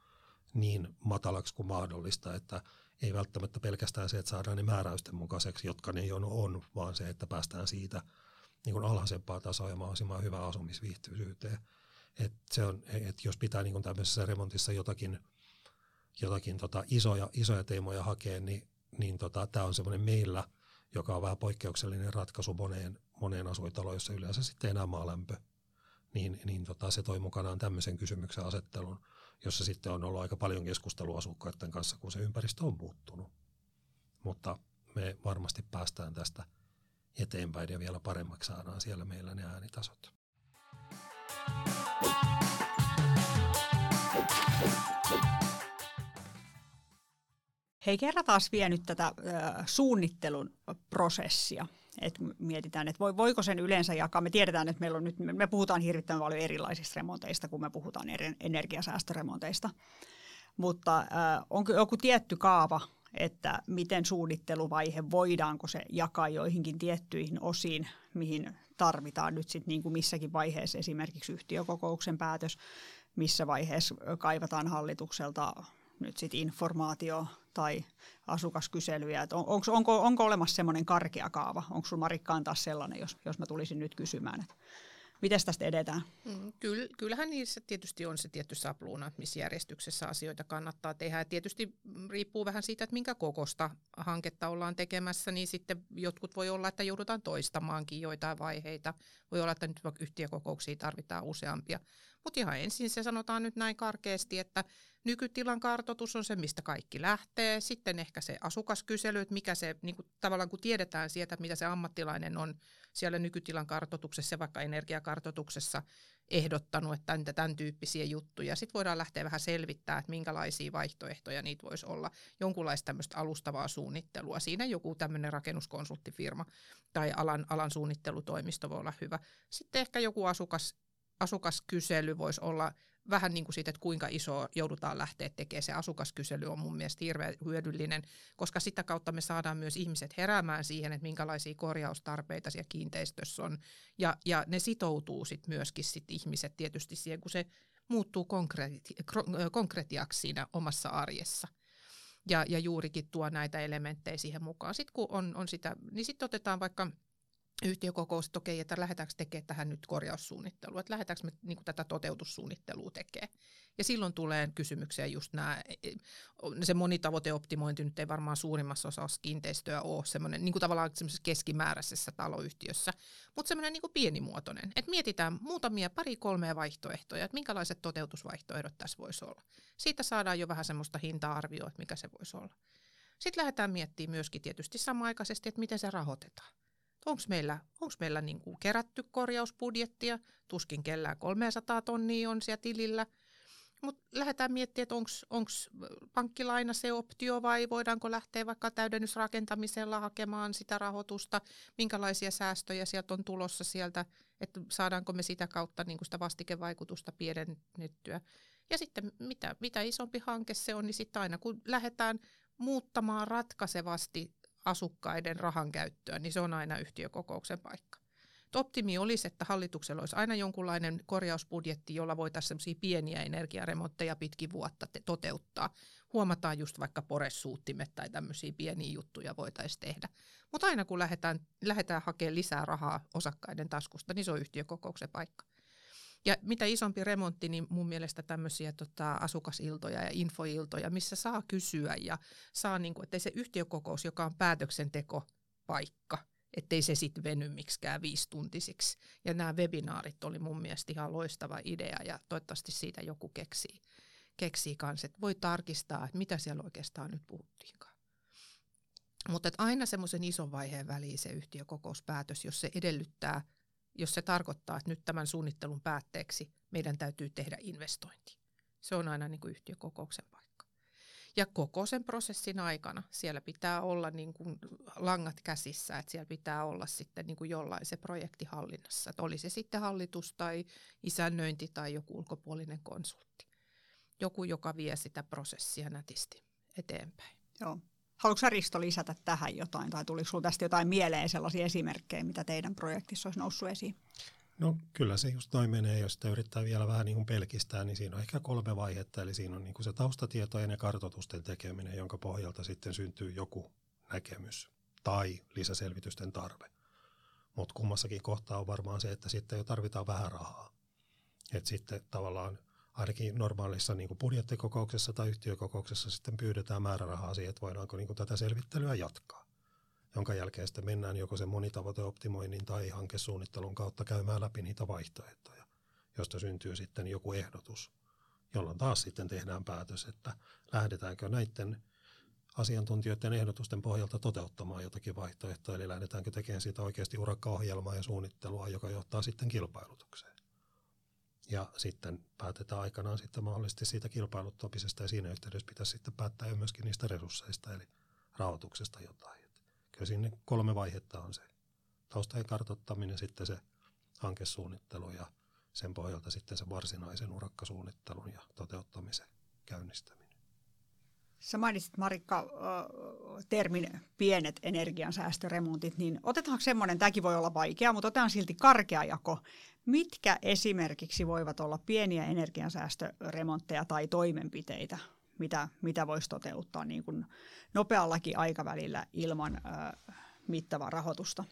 niin matalaksi kuin mahdollista, että ei välttämättä pelkästään se, että saadaan ne määräysten mukaiseksi, jotka ne jo on, vaan se, että päästään siitä niin kuin alhaisempaa tasoa ja mahdollisimman hyvään asumisviihtyisyyteen. Et se on, et jos pitää niin kun tämmöisessä remontissa jotakin, jotakin tota isoja, isoja teemoja hakea, niin, niin tota, tämä on semmoinen meillä, joka on vähän poikkeuksellinen ratkaisu moneen, moneen asuintaloon, jossa yleensä sitten enää maalämpö, niin, niin tota, se toi mukanaan tämmöisen kysymyksen asettelun, jossa sitten on ollut aika paljon keskustelua asukkaiden kanssa, kun se ympäristö on muuttunut. Mutta me varmasti päästään tästä eteenpäin ja vielä paremmaksi saadaan siellä meillä ne äänitasot. Hei, kerrataan vielä nyt tätä äh, suunnittelun prosessia. Et mietitään, että voi, voiko sen yleensä jakaa. Me tiedetään, että meillä on nyt, me puhutaan hirvittävän paljon erilaisista remonteista, kun me puhutaan eri, energiasäästöremonteista. Mutta äh, onko joku tietty kaava, että miten suunnitteluvaihe, voidaanko se jakaa joihinkin tiettyihin osiin, mihin tarvitaan nyt sit niin kuin missäkin vaiheessa esimerkiksi yhtiökokouksen päätös, missä vaiheessa kaivataan hallitukselta nyt sit informaatio tai asukaskyselyjä. On, onko, onko, onko olemassa semmoinen karkea kaava? Onko sinulla Marikkaan taas sellainen, jos, jos mä tulisin nyt kysymään, että miten tästä edetään? Mm, kyllähän niissä tietysti on se tietty sapluuna, missä järjestyksessä asioita kannattaa tehdä. Tietysti riippuu vähän siitä, että minkä kokoista hanketta ollaan tekemässä, niin sitten jotkut voi olla, että joudutaan toistamaankin joitain vaiheita. Voi olla, että nyt vaikka yhtiökokouksia tarvitaan useampia. Mutta ihan ensin se sanotaan nyt näin karkeasti, että nykytilan kartoitus on se, mistä kaikki lähtee. Sitten ehkä se asukaskysely, että mikä se, niin kuin tavallaan kun tiedetään sieltä, mitä se ammattilainen on siellä nykytilan kartoituksessa ja vaikka energiakartoituksessa ehdottanut, että tämän, tämän tyyppisiä juttuja. Sitten voidaan lähteä vähän selvittämään, että minkälaisia vaihtoehtoja niitä voisi olla. Jonkunlaista tämmöistä alustavaa suunnittelua. Siinä joku tämmöinen rakennuskonsulttifirma tai alan, alan suunnittelutoimisto voi olla hyvä. Sitten ehkä joku asukas. Asukaskysely voisi olla vähän niin kuin siitä, että kuinka iso joudutaan lähteä tekemään. Se asukaskysely on mun mielestä hirveän hyödyllinen, koska sitä kautta me saadaan myös ihmiset heräämään siihen, että minkälaisia korjaustarpeita siellä kiinteistössä on. Ja, ja ne sitoutuu sitten myöskin sit ihmiset tietysti siihen, kun se muuttuu konkreti- konkretiaksi siinä omassa arjessa. Ja, ja juurikin tuo näitä elementtejä siihen mukaan. Sitten kun on, on sitä, niin sitten otetaan vaikka yhtiökokous, että okei, että lähdetäänkö tekemään tähän nyt korjaussuunnittelua, että lähdetäänkö me niin kuin tätä toteutussuunnittelua tekemään. Ja silloin tulee kysymyksiä just nämä, se monitavoiteoptimointi nyt ei varmaan suurimmassa osassa kiinteistöä ole semmoinen, niin kuin tavallaan semmoisessa keskimääräisessä taloyhtiössä, mutta semmoinen niin kuin pienimuotoinen, että mietitään muutamia, pari kolmea vaihtoehtoja, että minkälaiset toteutusvaihtoehdot tässä voisi olla. Siitä saadaan jo vähän semmoista hinta-arvioa, että mikä se voisi olla. Sitten lähdetään miettimään myöskin tietysti samaaikaisesti, että miten se rahoitetaan. Onko meillä, onko meillä niin kuin kerätty korjausbudjettia? Tuskin kellään kolmesataa tonnia on siellä tilillä. Mutta lähdetään miettimään, että onko, onko pankkilaina se optio vai voidaanko lähteä vaikka täydennysrakentamisella hakemaan sitä rahoitusta, minkälaisia säästöjä sieltä on tulossa sieltä, että saadaanko me sitä kautta niin kuin sitä vastikevaikutusta pienennettyä. Ja sitten mitä, mitä isompi hanke se on, niin sitten aina kun lähdetään muuttamaan ratkaisevasti asukkaiden rahan käyttöä, niin se on aina yhtiökokouksen paikka. Optimi olisi, että hallituksella olisi aina jonkunlainen korjausbudjetti, jolla voitaisiin sellaisia pieniä energiaremontteja pitkin vuotta te- toteuttaa. Huomataan just vaikka poressuuttimet tai tämmöisiä pieniä juttuja voitaisiin tehdä. Mutta aina kun lähdetään, lähdetään hakemaan lisää rahaa osakkaiden taskusta, niin se on yhtiökokouksen paikka. Ja mitä isompi remontti, niin mun mielestä tämmöisiä tota, asukasiltoja ja infoiltoja, missä saa kysyä ja saa, niin kuin, ettei se yhtiökokous, joka on päätöksentekopaikka, ettei se sitten veny miksikään viisituntisiksi. Ja nämä webinaarit oli mun mielestä ihan loistava idea, ja toivottavasti siitä joku keksii, keksii kanssa, että voi tarkistaa, että mitä siellä oikeastaan nyt puhuttiinkaan. Mutta aina semmoisen ison vaiheen väliin se yhtiökokouspäätös, jos se edellyttää, jos se tarkoittaa, että nyt tämän suunnittelun päätteeksi meidän täytyy tehdä investointi. Se on aina niin kuin yhtiökokouksen paikka. Ja koko sen prosessin aikana siellä pitää olla niin kuin langat käsissä, että siellä pitää olla sitten niin kuin jollain se projekti hallinnassa. Että oli se sitten hallitus tai isännöinti tai joku ulkopuolinen konsultti. Joku, joka vie sitä prosessia nätisti eteenpäin. Joo. Haluatko sä, Risto, lisätä tähän jotain, tai tuliko sinulla tästä jotain mieleen sellaisia esimerkkejä, mitä teidän projektissa olisi noussut esiin? No kyllä se just noin menee, jos sitä yrittää vielä vähän niin kuin pelkistää, niin siinä on ehkä kolme vaihetta, eli siinä on niin kuin se taustatietojen ja kartoitusten tekeminen, jonka pohjalta sitten syntyy joku näkemys tai lisäselvitysten tarve. Mutta kummassakin kohtaa on varmaan se, että sitten jo tarvitaan vähän rahaa, että sitten tavallaan ainakin normaalissa niin kuin budjettikokouksessa tai yhtiökokouksessa sitten pyydetään määrärahaa siihen, että voidaanko niin kuin tätä selvittelyä jatkaa, jonka jälkeen sitten mennään joko sen monitavoiteoptimoinnin tai hankesuunnittelun kautta käymään läpi niitä vaihtoehtoja, josta syntyy sitten joku ehdotus, jolloin taas sitten tehdään päätös, että lähdetäänkö näiden asiantuntijoiden ehdotusten pohjalta toteuttamaan jotakin vaihtoehtoa, eli lähdetäänkö tekemään siitä oikeasti urakkaohjelmaa ja suunnittelua, joka johtaa sitten kilpailutukseen. Ja sitten päätetään aikanaan sitten mahdollisesti siitä kilpailuttamisesta, ja siinä yhteydessä pitäisi sitten päättää jo myöskin niistä resursseista, eli rahoituksesta jotain. Et kyllä sinne kolme vaihetta on se taustojen kartoittaminen, sitten se hankesuunnittelu ja sen pohjalta sitten se varsinaisen urakkasuunnittelun ja toteuttamisen käynnistäminen. Sä mainitsit, Marikka, termin pienet energiansäästöremontit, niin otetaanko semmoinen, tämäkin voi olla vaikea, mutta otetaan silti karkea jako. Mitkä esimerkiksi voivat olla pieniä energiansäästöremontteja tai toimenpiteitä, mitä, mitä voisi toteuttaa niin kuin nopeallakin aikavälillä ilman ö, mittavaa rahoitusta?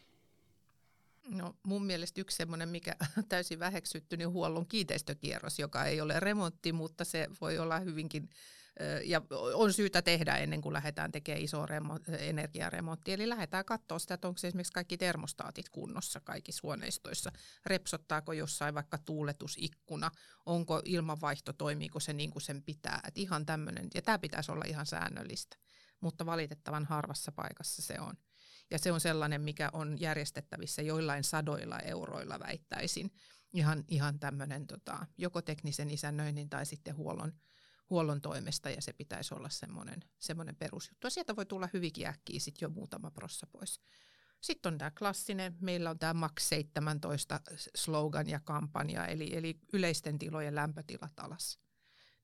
No mun mielestä yksi semmoinen, mikä täysin väheksytty, niin huollon kiinteistökierros, joka ei ole remontti, mutta se voi olla hyvinkin, ja on syytä tehdä ennen kuin lähdetään tekemään iso energiaremontti. Eli lähdetään katsoa sitä, että onko esimerkiksi kaikki termostaatit kunnossa kaikissa huoneistoissa. Repsottaako jossain vaikka tuuletusikkuna, onko ilmanvaihto, toimiiko se niin kuin sen pitää. Et ihan tämmöinen, ja tämä pitäisi olla ihan säännöllistä, mutta valitettavan harvassa paikassa se on. Ja se on sellainen, mikä on järjestettävissä joillain sadoilla euroilla, väittäisin. Ihan, ihan tämmöinen tota, joko teknisen isännöinnin tai sitten huollon. huollon toimesta, ja se pitäisi olla semmoinen, semmoinen perusjuttu. Sieltä voi tulla hyvinkin äkkiä sitten jo muutama prossa pois. Sitten on tämä klassinen, meillä on tämä Max seitsemäntoista slogan ja kampanja, eli, eli yleisten tilojen lämpötilat alas.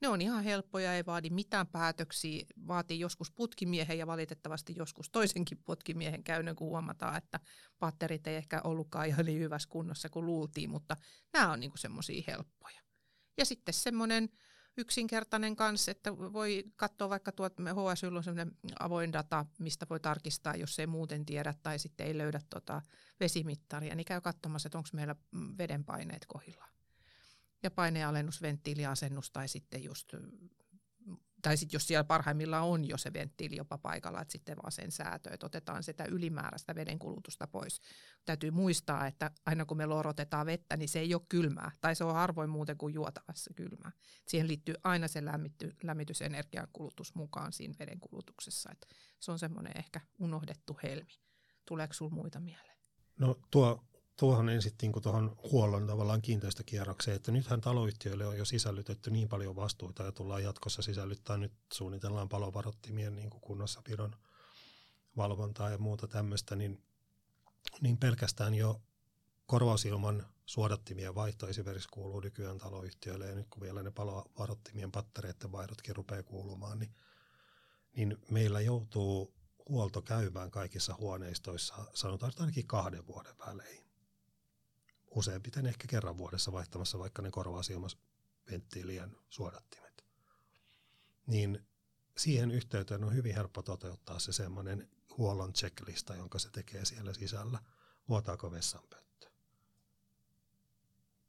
Ne on ihan helppoja, ei vaadi mitään päätöksiä, vaatii joskus putkimiehen ja valitettavasti joskus toisenkin putkimiehen käynnön, kun huomataan, että patterit ei ehkä ollutkaan ihan niin hyvässä kunnossa kuin luultiin, mutta nämä on niinku semmoisia helppoja. Ja sitten semmoinen yksinkertainen kanssa, että voi katsoa vaikka tuo H S Y on sellainen avoin data, mistä voi tarkistaa, jos ei muuten tiedä tai sitten ei löydä tota vesimittaria, niin käy katsomassa, että onko meillä vedenpaineet kohdillaan. Ja painealennus, venttiiliasennus tai sitten just, tai sitten jos siellä parhaimmillaan on jo se venttiili jopa paikalla, että sitten vaan sen säätö, että otetaan sitä ylimääräistä vedenkulutusta pois. Täytyy muistaa, että aina kun me lorotetaan vettä, niin se ei ole kylmää, tai se on harvoin muuten kuin juotavassa kylmää. Siihen liittyy aina se lämmitty, lämmitysenergian kulutus mukaan siinä vedenkulutuksessa. Että se on semmoinen ehkä unohdettu helmi. Tuleeko sinulla muita mieleen? No tuo... Tuohan ensin niin tuohon huollon tavallaan kiinteistökierrokseen, että nythän taloyhtiöille on jo sisällytetty niin paljon vastuuta ja tullaan jatkossa sisällyttää, nyt suunnitellaan palovarottimien niin kuin kunnossapidon valvontaa ja muuta tämmöistä, niin, niin pelkästään jo korvausilman suodattimien vaihto esimerkiksi kuuluu nykyään taloyhtiöille, ja nyt kun vielä ne palovarottimien pattereiden vaihdotkin rupeaa kuulumaan, niin, niin meillä joutuu huolto käymään kaikissa huoneistoissa, sanotaan ainakin kahden vuoden välein. Useimmiten ehkä kerran vuodessa vaihtamassa vaikka ne korvausilmasventtiilien suodattimet. Niin siihen yhteyteen on hyvin helppo toteuttaa se semmoinen huollon checklista, jonka se tekee siellä sisällä. Vuotaako vessanpönttö?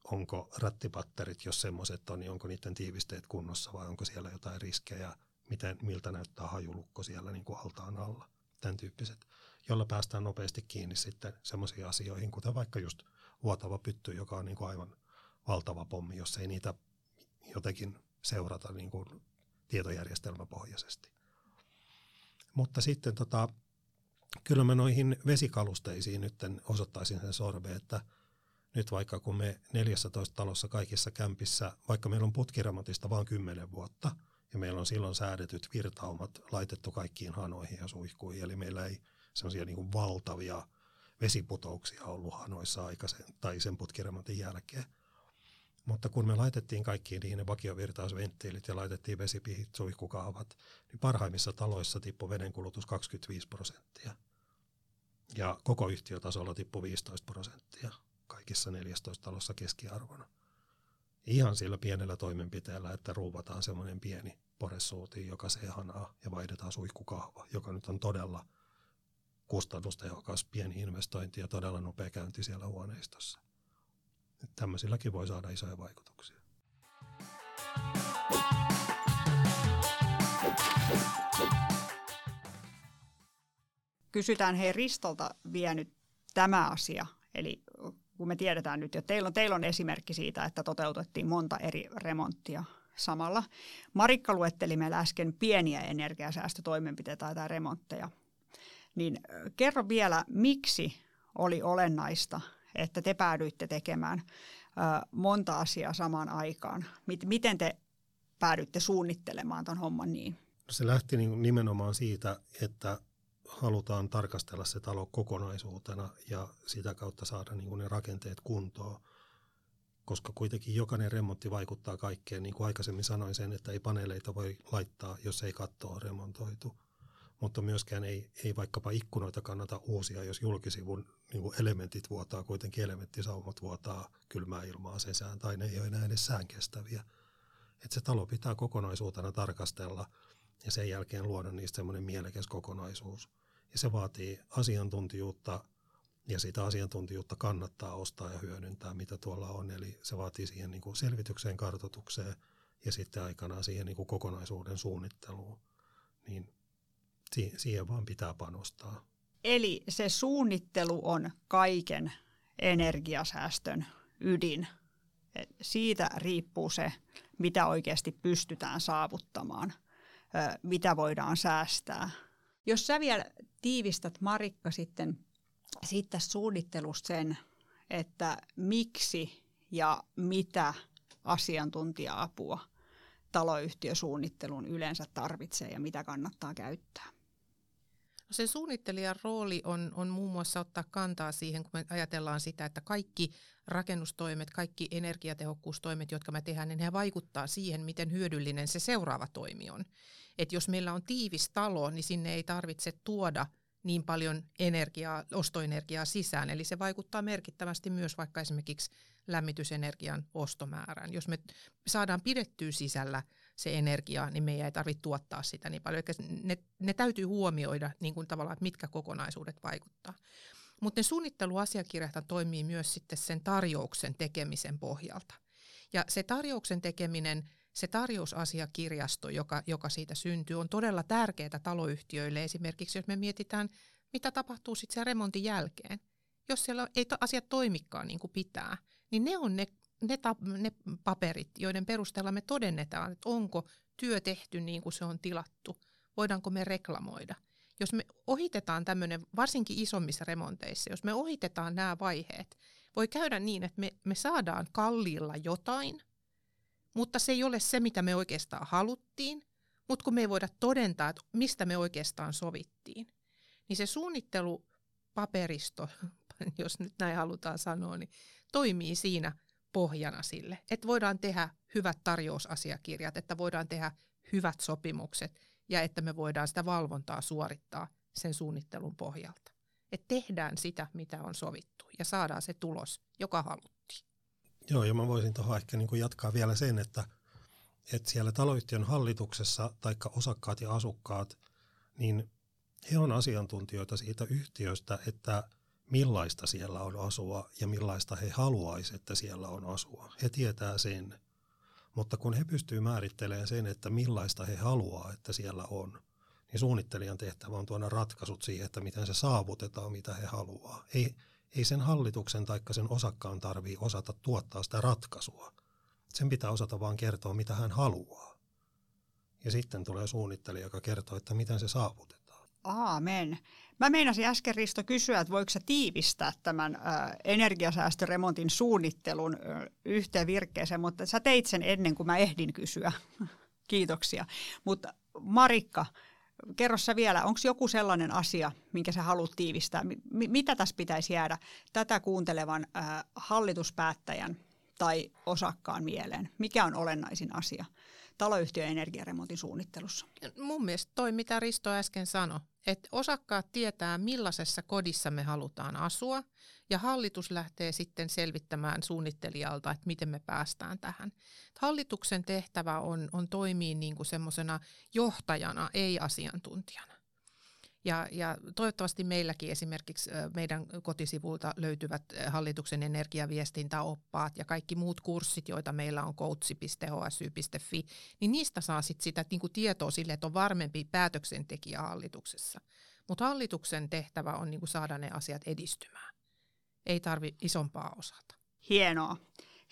Onko rättipatterit, jos semmoiset on, niin onko niiden tiivisteet kunnossa vai onko siellä jotain riskejä? Miten, miltä näyttää hajulukko siellä niin kuin altaan alla? tämän tyyppiset, jolla päästään nopeasti kiinni sitten semmoisiin asioihin, kuten vaikka just vuotava pytty, joka on niin kuin aivan valtava pommi, jos ei niitä jotenkin seurata niin kuin tietojärjestelmäpohjaisesti. Mutta sitten tota, kyllä mä noihin vesikalusteisiin nyt osoittaisin sen sormen, että nyt vaikka kun me neljässätoista talossa kaikissa kämpissä, vaikka meillä on putkiremontista vaan kymmenen vuotta, ja meillä on silloin säädetyt virtaumat laitettu kaikkiin hanoihin ja suihkuihin, eli meillä ei semmoisia niin kuin valtavia vesiputouksia ollut hanoissa aikaisen tai sen putkiremontin jälkeen. Mutta kun me laitettiin kaikkiin niihin ne vakiovirtausventtiilit ja laitettiin vesipihit, suihkukahvat, niin parhaimmissa taloissa tippui vedenkulutus kaksikymmentäviisi prosenttia. Ja koko yhtiötasolla tippui viisitoista prosenttia kaikissa neljästoista talossa keskiarvona. Ihan sillä pienellä toimenpiteellä, että ruuvataan semmoinen pieni poresuuti, joka se hanaa ja vaihdetaan suihkukahva, joka nyt on todella kustannustehokas pieni investointi ja todella nopea käynti siellä huoneistossa. Että tämmöisilläkin voi saada isoja vaikutuksia. Kysytään hei Ristolta vielä nyt tämä asia. Eli kun me tiedetään nyt, että teillä on, teillä on esimerkki siitä, että toteutettiin monta eri remonttia samalla. Marikka luetteli meillä äsken pieniä energiasäästötoimenpiteitä tai remontteja. Niin kerro vielä, miksi oli olennaista, että te päädyitte tekemään monta asiaa samaan aikaan. Miten te päädyitte suunnittelemaan tämän homman niin? Se lähti nimenomaan siitä, että halutaan tarkastella se talo kokonaisuutena ja sitä kautta saada ne rakenteet kuntoon. Koska kuitenkin jokainen remontti vaikuttaa kaikkeen. Niin kuin aikaisemmin sanoin sen, että ei paneeleita voi laittaa, jos ei kattoa remontoitu. Mutta myöskään ei, ei vaikkapa ikkunoita kannata uusia, jos julkisivun niin kuin elementit vuotaa, kuitenkin elementtisaumat vuotaa kylmää ilmaa sisään, tai ne ei ole enää edes säänkestäviä. Et se talo pitää kokonaisuutena tarkastella ja sen jälkeen luoda niistä semmoinen mielekäs kokonaisuus. Ja se vaatii asiantuntijuutta ja sitä asiantuntijuutta kannattaa ostaa ja hyödyntää, mitä tuolla on. Eli se vaatii siihen niin kuin selvitykseen, kartoitukseen ja sitten aikanaan siihen niin kuin kokonaisuuden suunnitteluun. Niin siihen vaan pitää panostaa. Eli se suunnittelu on kaiken energiasäästön ydin. Siitä riippuu se, mitä oikeasti pystytään saavuttamaan, mitä voidaan säästää. Jos sä vielä tiivistät, Marikka, sitten siitä suunnittelusta sen, että miksi ja mitä asiantuntija-apua taloyhtiösuunnitteluun yleensä tarvitsee ja mitä kannattaa käyttää. No sen suunnittelijan rooli on, on muun muassa ottaa kantaa siihen, kun me ajatellaan sitä, että kaikki rakennustoimet, kaikki energiatehokkuustoimet, jotka me tehdään, niin ne vaikuttaa siihen, miten hyödyllinen se seuraava toimi on. Et jos meillä on tiivis talo, niin sinne ei tarvitse tuoda niin paljon energiaa, ostoenergiaa sisään, eli se vaikuttaa merkittävästi myös vaikka esimerkiksi lämmitysenergian ostomäärään. Jos me saadaan pidettyä sisällä se energia, niin meidän ei tarvitse tuottaa sitä niin paljon. Eli ne, ne täytyy huomioida niin kuin tavallaan, että mitkä kokonaisuudet vaikuttaa. Mutta ne suunnitteluasiakirjat toimii myös sitten sen tarjouksen tekemisen pohjalta. Ja se tarjouksen tekeminen, se tarjousasiakirjasto, joka, joka siitä syntyy, on todella tärkeää taloyhtiöille. Esimerkiksi jos me mietitään, mitä tapahtuu sitten sen remontin jälkeen. Jos siellä ei asiat toimikaan niin kuin pitää, niin ne on ne, ne, ta, ne paperit, joiden perusteella me todennetaan, että onko työ tehty niin kuin se on tilattu. Voidaanko me reklamoida? Jos me ohitetaan tämmöinen, varsinkin isommissa remonteissa, jos me ohitetaan nämä vaiheet, voi käydä niin, että me, me saadaan kalliilla jotain, mutta se ei ole se, mitä me oikeastaan haluttiin, mutta kun me ei voida todentaa, että mistä me oikeastaan sovittiin, niin se suunnittelupaperisto, jos nyt näin halutaan sanoa, niin toimii siinä pohjana sille, että voidaan tehdä hyvät tarjousasiakirjat, että voidaan tehdä hyvät sopimukset ja että me voidaan sitä valvontaa suorittaa sen suunnittelun pohjalta. Että tehdään sitä, mitä on sovittu ja saadaan se tulos, joka haluttiin. Joo, ja mä voisin tuohon ehkä niin kuin jatkaa vielä sen, että, että siellä taloyhtiön hallituksessa, taikka osakkaat ja asukkaat, niin he on asiantuntijoita siitä yhtiöstä, että millaista siellä on asua ja millaista he haluaisivat, että siellä on asua. He tietää sen, mutta kun he pystyvät määrittelemään sen, että millaista he haluaa, että siellä on, niin suunnittelijan tehtävä on tuoda ratkaisut siihen, että miten se saavutetaan, mitä he haluaa. Ei, ei sen hallituksen tai sen osakkaan tarvitse osata tuottaa sitä ratkaisua. Sen pitää osata vaan kertoa, mitä hän haluaa. Ja sitten tulee suunnittelija, joka kertoo, että miten se saavutetaan. Aamen. Mä meinasin äsken, Risto, kysyä, että voiko sä tiivistää tämän ä, energiasäästöremontin suunnittelun ä, yhteen virkkeeseen, mutta sä teit sen ennen kuin mä ehdin kysyä. Kiitoksia. Mutta Marikka, kerro sä vielä, onko joku sellainen asia, minkä sä haluat tiivistää? M- mitä tässä pitäisi jäädä tätä kuuntelevan ä, hallituspäättäjän tai osakkaan mieleen? Mikä on olennaisin asia taloyhtiön energiaremontin suunnittelussa? Mun mielestä toi, mitä Risto äsken sanoi, että osakkaat tietää, millaisessa kodissa me halutaan asua, ja hallitus lähtee sitten selvittämään suunnittelijalta, että miten me päästään tähän. Hallituksen tehtävä on, on toimia niin kuin semmoisena johtajana, ei asiantuntijana. Ja, ja toivottavasti meilläkin esimerkiksi meidän kotisivuilta löytyvät hallituksen energiaviestintäoppaat ja kaikki muut kurssit, joita meillä on coach piste h s y piste f i, niin niistä saa sit sitä niin kuin tietoa sille, että on varmempi päätöksentekijä hallituksessa. Mutta hallituksen tehtävä on niin kuin saada ne asiat edistymään. Ei tarvitse isompaa osata. Hienoa.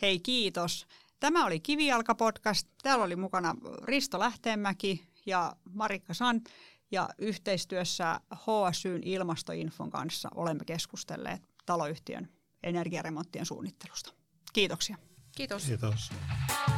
Hei, kiitos. Tämä oli Kivialka-podcast. Täällä oli mukana Risto Lähteenmäki ja Marikka Sand. Ja yhteistyössä H S Y:n ilmastoinfon kanssa olemme keskustelleet taloyhtiön energiaremonttien suunnittelusta. Kiitoksia. Kiitos. Kiitos.